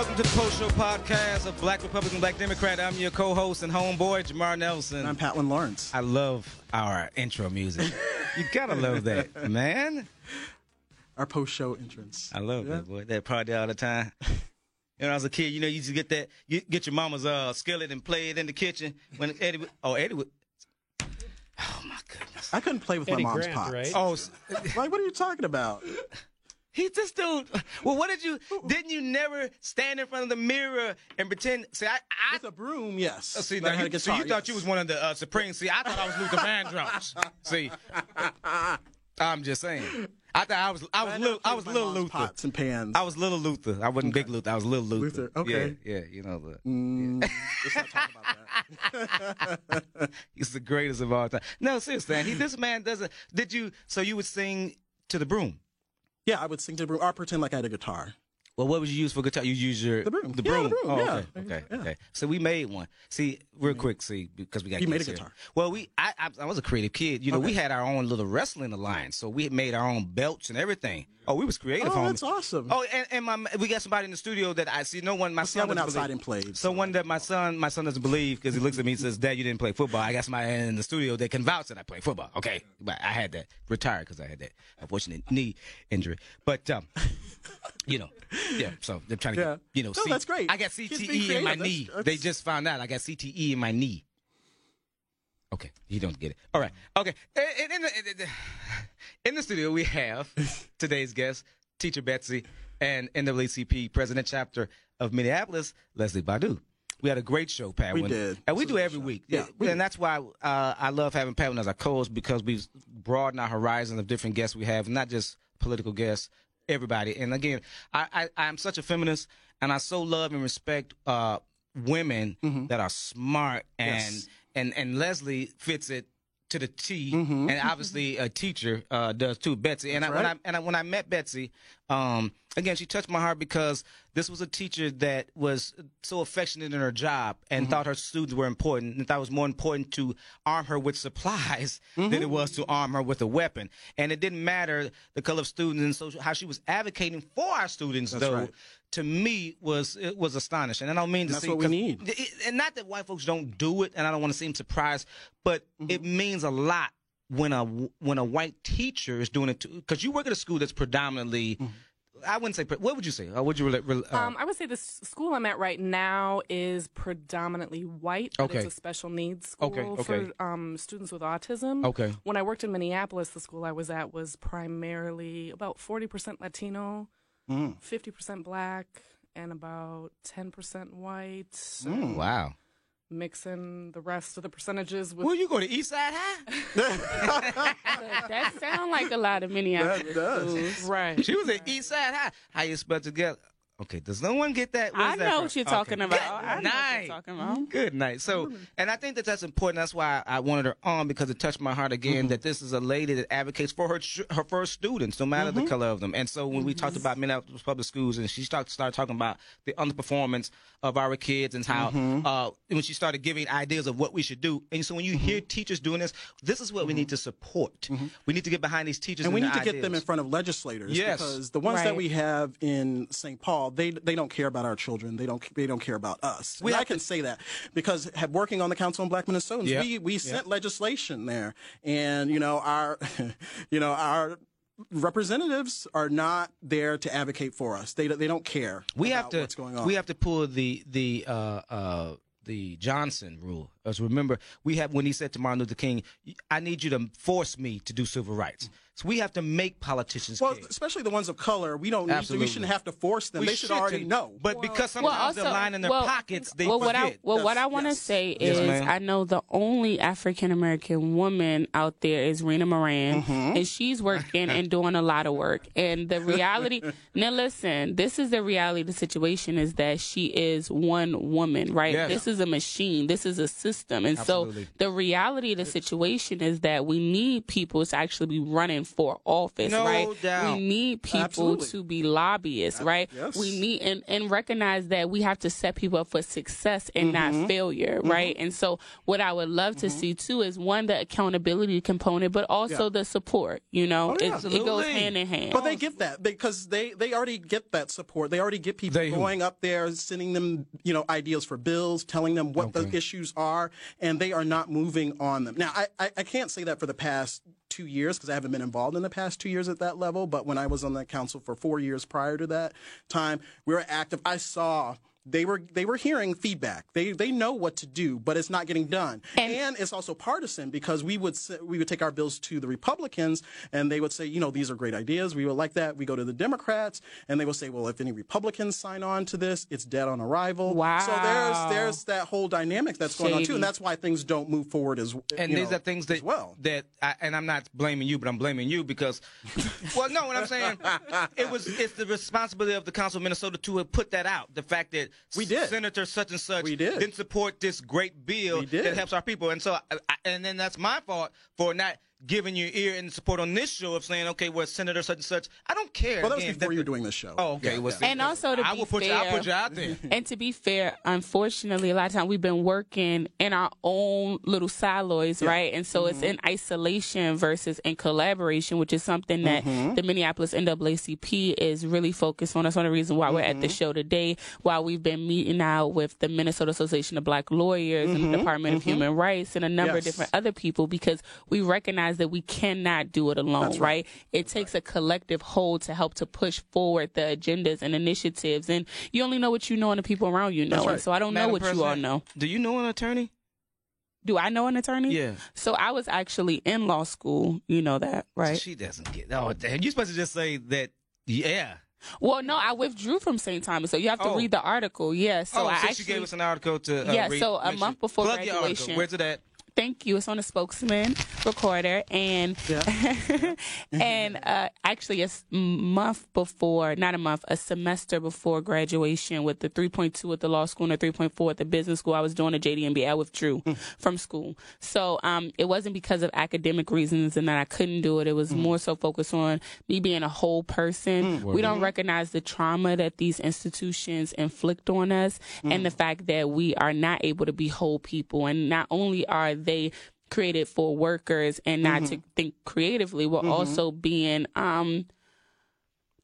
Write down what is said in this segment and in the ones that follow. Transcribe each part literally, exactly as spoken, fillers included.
welcome to the Post Show podcast of Black Republican, Black Democrat. I'm your co-host and homeboy, Jamar Nelson. And I'm Patwin Lawrence. I love our intro music. You gotta love that, man. Our post show entrance. I love yeah. that, boy. That party all the time. And when I was a kid, you know, you used to get that, you get your mama's uh, skillet and play it in the kitchen. When Eddie, would, oh Eddie, would, oh my goodness, I couldn't play with Eddie my mom's Grant, pots. Right? Oh, like what are you talking about? He's this dude. Well, what did you? Didn't you never stand in front of the mirror and pretend? See, I, I with a broom, yes. Oh, see, now, you, guitar, so you yes. thought you was one of the uh, Supremes. See, I thought I was Luther Vandross. See, I'm just saying. I thought I was I was I little I was little Luther. Pots and pans. I was little Luther. I wasn't okay. big Luther. I was little Luther. Luther. Okay. Yeah, yeah, you know the. Mm, yeah. Let's not talk about that. He's the greatest of all time. No, seriously, man, he this man doesn't. Did you? So you would sing to the broom? Yeah, I would sing to the broom. Or pretend like I had a guitar. Well, what would you use for guitar? You use your the broom. The broom. Yeah, the broom. Oh, yeah. Okay. Okay. Yeah. Okay. So we made one. See, real quick. See, because we got. You made a guitar. Here. Well, we. I, I. I was a creative kid. You know, okay. we had our own little wrestling alliance, so we had made our own belts and everything. Oh, we was creative. Oh, that's awesome. Oh, and, and my we got somebody in the studio that I see. No one. My well, son see, I went outside believe. and played. Someone that my son, my son doesn't believe because he looks at me and says, "Dad, you didn't play football." I got somebody in the studio that can vouch that I play football. Okay, but I had that retired because I had that unfortunate knee injury. But um, you know. Yeah, so they're trying to yeah. get, you know, no, C that's great. I got C T E in my that's, knee. That's... They just found out I got C T E in my knee. Okay, you don't get it. All right, okay. In, in, the, in the studio, we have today's guest, Teacher Betsy, and N double A C P President Chapter of Minneapolis, Leslie Badu. We had a great show, Pat. We did. And we do every week. Yeah. And that's why uh, I love having Pat as our co-host because we've broadened our horizon of different guests we have, not just political guests, everybody. And again, I, I, I'm such a feminist, and I so love and respect uh, women mm-hmm. that are smart, and, yes. and and Leslie fits it to the T, mm-hmm. and obviously a teacher uh, does too, Betsy. And I, right. when I and I, when I met Betsy, um, again, she touched my heart because this was a teacher that was so affectionate in her job and mm-hmm. thought her students were important, and thought it was more important to arm her with supplies mm-hmm. than it was to arm her with a weapon. And it didn't matter the color of students and social, how she was advocating for our students, That's though. Right. To me, was it was astonishing, and I don't mean to see. That's what we need. It, and not that white folks don't do it, and I don't want to seem surprised, but mm-hmm. it means a lot when a when a white teacher is doing it. Because you work at a school that's predominantly, mm-hmm. I wouldn't say. What would you say? Or would you? Uh, um, I would say the school I'm at right now is predominantly white. But okay. It's a special needs school okay, okay. for um, students with autism. Okay. When I worked in Minneapolis, the school I was at was primarily about forty percent Latino. fifty percent black and about ten percent white. So mm, wow. Mixing the rest of the percentages with... Well, you go to Eastside High? That sounds like a lot of Minneapolis. That does. Schools. Right. She was at Eastside High. How you spell together? Okay, does no one get that? I, that know, what okay. Good night. I know what you're talking about. Good night. So, and I think that that's important. That's why I wanted her on because it touched my heart again mm-hmm. that this is a lady that advocates for her her first students, no matter mm-hmm. the color of them. And so when mm-hmm. we talked about Minneapolis Public Schools and she start, started talking about the underperformance of our kids and how mm-hmm. uh, when she started giving ideas of what we should do. And so when you mm-hmm. hear teachers doing this, this is what mm-hmm. we need to support. Mm-hmm. We need to get behind these teachers and, and we need to ideas. get them in front of legislators. Yes. Because the ones right. that we have in Saint Paul, They they don't care about our children. They don't they don't care about us. We, I can say that because have, working on the Council on Black Minnesotans, yeah, we we yeah. sent legislation there, and you know our, you know our representatives are not there to advocate for us. They they don't care. We about have to what's going on. We have to pull the the uh, uh, the Johnson rule. As remember, we have when he said to Martin Luther King, "I need you to force me to do civil rights." Mm-hmm. So we have to make politicians well, care. Especially the ones of color. We don't need to, we shouldn't have to force them. We they should already know. But well, because sometimes well, also, they're lying in their well, pockets, they well, forget. What I, well, yes. what I want to yes. say is yes, I know the only African-American woman out there is Rena Moran, mm-hmm. and she's working and doing a lot of work. And the reality, now listen, this is the reality of the situation is that she is one woman, right? Yes. This is a machine. This is a system. And absolutely. So the reality of the situation is that we need people to actually be running for office, no right? Doubt. We need people Absolutely. to be lobbyists, right? Yes. We need and, and recognize that we have to set people up for success and mm-hmm. not failure, mm-hmm. right? And so what I would love to mm-hmm. see, too, is, one, the accountability component, but also yeah. the support, you know? Oh, yeah. It, it goes hand in hand. But they get that because they, they already get that support. They already get people they, going up there, sending them, you know, ideas for bills, telling them what okay. the issues are, and they are not moving on them. Now, I, I, I can't say that for the past two years because I haven't been involved in the past two years at that level, but when I was on the council for four years prior to that time, we were active. I saw They were they were hearing feedback. They they know what to do, but it's not getting done. And, and it's also partisan because we would we would take our bills to the Republicans and they would say, you know, these are great ideas. We would like that. We go to the Democrats and they will say, well, if any Republicans sign on to this, it's dead on arrival. Wow. So there's there's that whole dynamic that's Shady. going on too, and that's why things don't move forward as well. And these know, are things that well that I, and I'm not blaming you, but I'm blaming you because, well, no, what I'm saying it was it's the responsibility of the Council of Minnesota to have put that out. The fact that We did. Senator such and such we did. didn't support this great bill that helps our people. And so, I, and then that's my fault for not giving your ear and support on this show of saying, okay, well, Senator such and such, I don't care. Well, that was Again, before that, you were doing this show. Oh, okay. Yeah, well, yeah. And also to I be will put fair, you, I'll put you out there. And to be fair, unfortunately, a lot of times we've been working in our own little silos, yeah. right? And so mm-hmm. it's in isolation versus in collaboration, which is something that mm-hmm. the Minneapolis N double A C P is really focused on. That's one of the reasons why mm-hmm. we're at the show today, why we've been meeting out with the Minnesota Association of Black Lawyers mm-hmm. and the Department mm-hmm. of Human Rights and a number yes. of different other people, because we recognize that we cannot do it alone, right. right? It That's takes right. a collective whole to help to push forward the agendas and initiatives. And you only know what you know and the people around you know. Right. So I don't Madam know what President, you all know. Do you know an attorney? Do I know an attorney? Yeah. So I was actually in law school. You know that, right? She doesn't get Oh, damn. You're supposed to just say that, yeah. Well, no, I withdrew from Saint Thomas, so you have to oh. read the article. Yeah. So, oh, I so actually, she gave us an article to uh, Yeah, read, so a month you, before graduation. Where's it at? Thank you. It's on a Spokesman recorder, and yeah. and uh, actually a month before, not a month, a semester before graduation, with the three point two at the law school and a three point four at the business school, I was doing a J D M B. I withdrew mm. from school, so um, it wasn't because of academic reasons and that I couldn't do it. It was mm. more so focused on me being a whole person. Mm. We don't recognize the trauma that these institutions inflict on us, mm. and the fact that we are not able to be whole people, and not only are they created for workers and not mm-hmm. to think creatively, we're mm-hmm. also being um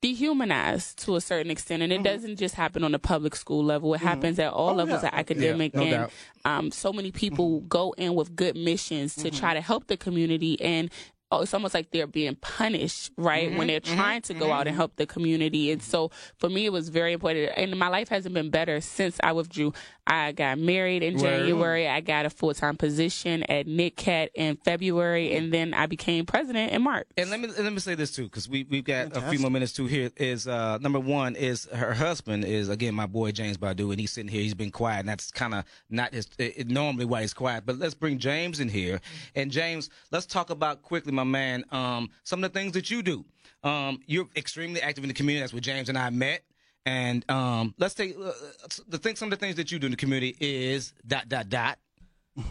dehumanized to a certain extent, and it mm-hmm. doesn't just happen on the public school level. It mm-hmm. happens at all oh, levels yeah. of academic, yeah, no and um, so many people mm-hmm. go in with good missions to mm-hmm. try to help the community, and oh, it's almost like they're being punished, right, mm-hmm, when they're trying mm-hmm, to go mm-hmm. out and help the community. And so for me, it was very important. And my life hasn't been better since I withdrew. I got married in January. Word. I got a full-time position at Nitcat in February, and then I became president in March. And let me let me say this, too, because we, we've got Fantastic. a few more minutes, too, here. Is uh, number one is her husband is, again, my boy James Badu, and he's sitting here. He's been quiet, and that's kind of not his it, normally why he's quiet. But let's bring James in here. And, James, let's talk about quickly, my man, um, some of the things that you do. Um, you're extremely active in the community. That's where James and I met. And um, let's take uh, the thing. Some of the things that you do in the community is dot dot dot.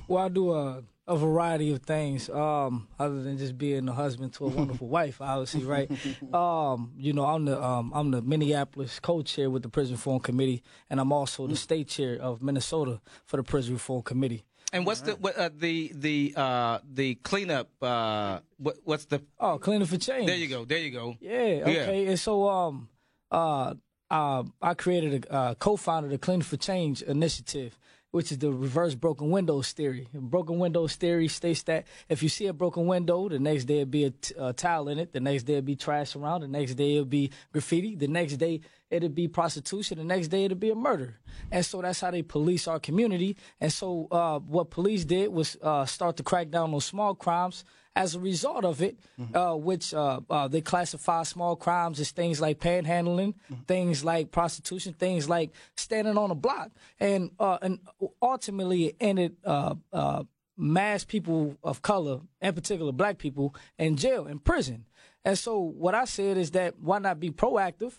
Well, I do a, a variety of things, um, other than just being a husband to a wonderful wife, obviously, right? Um, you know, I'm the um, I'm the Minneapolis co-chair with the Prison Reform Committee, and I'm also the state chair of Minnesota for the Prison Reform Committee. And what's right. the what, uh, the the uh, the cleanup? Uh, what, what's the oh Cleanup for Change? There you go. There you go. Yeah. Okay. Yeah. And so um uh. Uh, I created, a, uh, co-founded the Cleanup for Change initiative, which is the reverse broken windows theory. Broken windows theory states that if you see a broken window, the next day it'll be a, t a tile in it, the next day it'll be trash around, the next day it'll be graffiti, the next day it'll be prostitution, the next day it'll be a murder. And so that's how they police our community. And so uh, what police did was uh, start to crack down on small crimes. As a result of it, mm-hmm. uh, which uh, uh, they classify small crimes as things like panhandling, mm-hmm. things like prostitution, things like standing on a block. And, uh, and ultimately it ended uh, uh, mass people of color, in particular black people, in jail, in prison. And so what I said is that why not be proactive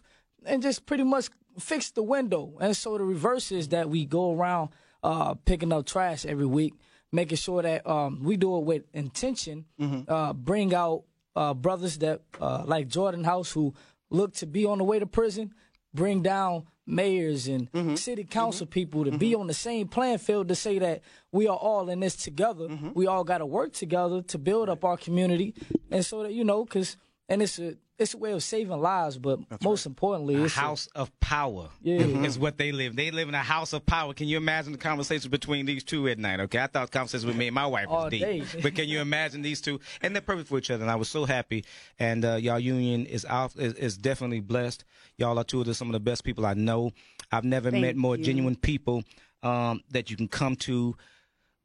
and just pretty much fix the window. And so the reverse is that we go around uh, picking up trash every week, making sure that um, we do it with intention, mm-hmm. uh, bring out uh, brothers that uh, like Jordan House, who look to be on the way to prison, bring down mayors and mm-hmm. city council mm-hmm. people to mm-hmm. be on the same playing field to say that we are all in this together. Mm-hmm. We all got to work together to build up our community. And so that, you know, because, and it's a, it's a way of saving lives, but that's most right. importantly, a it's house a, of power yeah. is what they live. They live in a house of power. Can you imagine the conversations between these two at night? Okay, I thought conversations with me and my wife was deep, but can you imagine these two? And they're perfect for each other. And I was so happy. And uh, y'all union is out is, is definitely blessed. Y'all are two of the, some of the best people I know. I've never Thank met more you. genuine people um, that you can come to.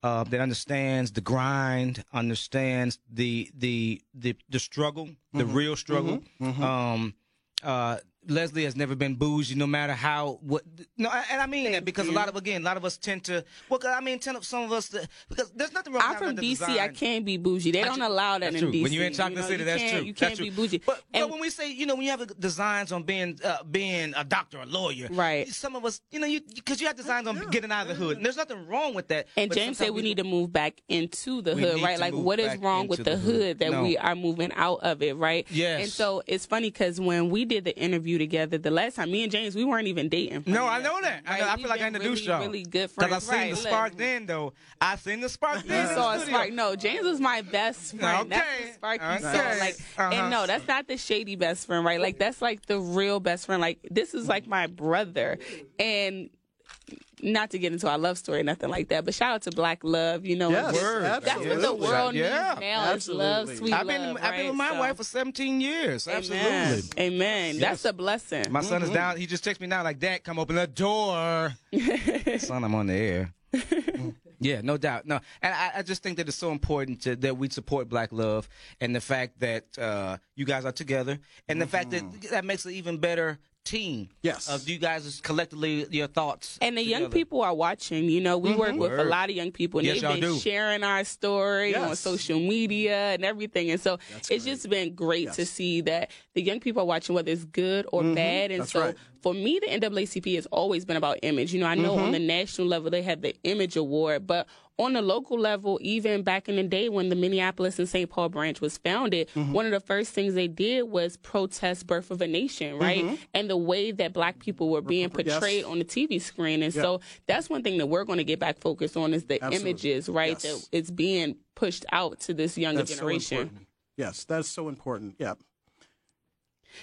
Uh, that understands the grind, understands the the the, the struggle, mm-hmm. the real struggle. Mm-hmm. Mm-hmm. Um, uh, Leslie has never been bougie, no matter how. What, no, and I mean Thank that because you. a lot of again, a lot of us tend to. Well, I mean, tend to, some of us to, because there's nothing wrong. I'm from D C. Design. I can't be bougie. They don't allow that in D C. When you're in Chocolate you know, City, you that's true. You can't true. be bougie. But, and, but when we say, you know, when you have a, designs on being uh, being a doctor, a lawyer, right? Some of us, you know, you because you have designs on getting out of the hood. And there's nothing wrong with that. And James said we need to move back into the hood, right? Like, what is wrong with the hood that we are moving out of it, right? Yes. And so it's funny because when we did the interview together the last time, me and James, we weren't even dating. No, I know that. Right? I, know, I feel like I introduced really, y'all. Really good friends. Because I seen right. the spark Look. then, though. I seen the spark then. You saw the a spark. No, James was my best friend. Okay. That's the spark okay. you saw. Like, uh-huh. And no, that's not the shady best friend, right? Like, that's like the real best friend. Like, this is like my brother. And not to get into our love story or nothing like that, but shout out to Black Love, you know. Yes, that's absolutely. What the world needs yeah, now is love, sweet I've been, love. I've right? been with my so. wife for seventeen years. Amen. Absolutely. Amen. Yes. That's a blessing. My son mm-hmm. is down. He just texts me now like, Dad, come open the door. Son, I'm on the air. Yeah, no doubt. No, and I, I just think that it's so important to, that we support Black Love, and the fact that uh, you guys are together, and the mm-hmm. fact that that makes it even better team. Yes. Of you guys collectively, your thoughts. And the together. young people are watching. You know, we mm-hmm. work with Word. a lot of young people, and yes, they've been do. sharing our story yes. on social media and everything. And so That's it's great. just been great yes. to see that the young people are watching, whether it's good or mm-hmm. bad. And That's so right. for me, the N double A C P has always been about image. You know, I know mm-hmm. on the national level, they have the Image Award, but on the local level, even back in the day when the Minneapolis and Saint Paul branch was founded, mm-hmm. one of the first things they did was protest Birth of a Nation, right? Mm-hmm. And the way that Black people were being portrayed yes. on the T V screen. And yeah. so that's one thing that we're going to get back focused on is the Absolutely. images, right? Yes. That it's being pushed out to this younger that's generation. So important. Yes, that's so important. Yeah.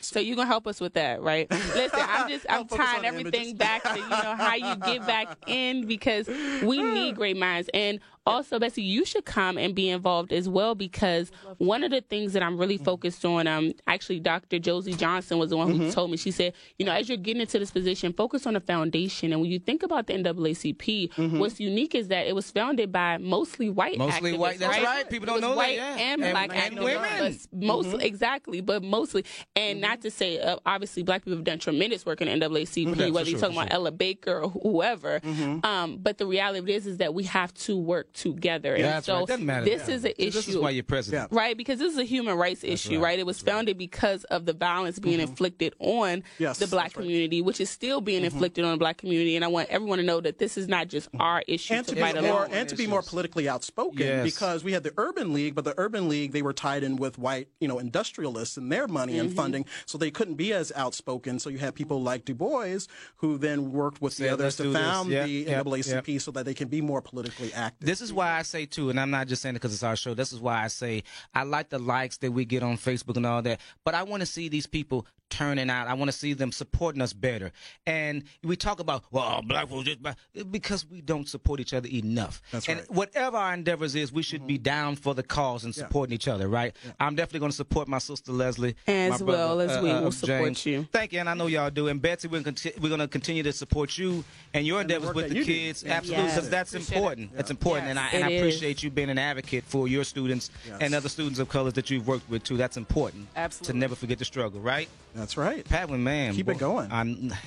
So you're going to help us with that, right? Listen, I'm just, I'm tying everything images. back to, you know, how you get back in, because we need great minds. And also, Betsy, you should come and be involved as well, because one of the things that I'm really focused on, um, actually, Doctor Josie Johnson was the one who mm-hmm. told me, she said, you know, as you're getting into this position, focus on the foundation. And when you think about the N double A C P, mm-hmm. what's unique is that it was founded by mostly white Mostly activists, white, that's right? right. People don't know white that, yeah. and, and Black and activists, women. But mostly, mm-hmm. exactly, but mostly. And mm-hmm. not to say, uh, obviously, Black people have done tremendous work in the N double A C P, mm-hmm. whether you're sure, talking about sure. Ella Baker or whoever. Mm-hmm. Um, but the reality of it is, is that we have to work together. Yeah, and so right. this yeah. is an issue. This is why you're president. Right? Because this is a human rights that's issue, right. right? It was that's founded right. because of the violence being mm-hmm. inflicted on yes, the Black community, right. which is still being mm-hmm. inflicted on the Black community. And I want everyone to know that this is not just mm-hmm. our issue. And to, to, be, more, and to be more politically outspoken, yes. because we had the Urban League, but the Urban League, they were tied in with white, you know, industrialists and their money mm-hmm. and funding, so they couldn't be as outspoken. So you had people like Du Bois, who then worked with the yeah, others to found yeah, the yeah, N double A C P yeah. so that they can be more politically active. This is why I say, too, and I'm not just saying it because it's our show, this is why I say I like the likes that we get on Facebook and all that, but I want to see these people turning out. I want to see them supporting us better. And we talk about, well, Black folks just black, because we don't support each other enough. That's and right. whatever our endeavors is, we should mm-hmm. be down for the cause and yeah. supporting each other, right? Yeah. I'm definitely going to support my sister Leslie. As my well brother, as uh, we uh, will support James. you. Thank you, and I know y'all do. And Betsy, we're going to continue to support you and your and endeavors with the kids. Do. Absolutely, because yes. that's appreciate important. That's yeah. important. Yes, and I, and I appreciate you being an advocate for your students yes. and other students of colors that you've worked with, too. That's important. Absolutely. To never forget the struggle, right? That's right. Patwin, man. Keep boy, it going. I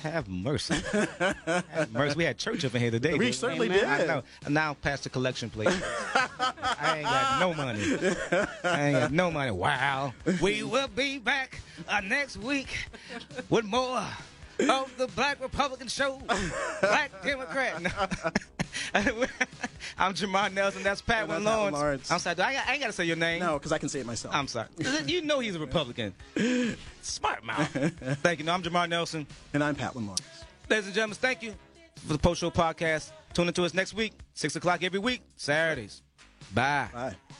have mercy. have mercy. We had church up in here today. We certainly Amen. did. I know. Now pass the collection plate. I ain't got no money. I ain't got no money. Wow. We will be back uh, next week with more of the Black Republican Show, Black Democrat. No. I'm Jamar Nelson. That's Patwin Lawrence. Lawrence. I'm sorry. I, I ain't got to say your name. No, because I can say it myself. I'm sorry. You know he's a Republican. Smart mouth. Thank you. No, I'm Jamar Nelson. And I'm Patwin Lawrence. Ladies and gentlemen, thank you for the post-show podcast. Tune into us next week, six o'clock every week, Saturdays. Bye. Bye.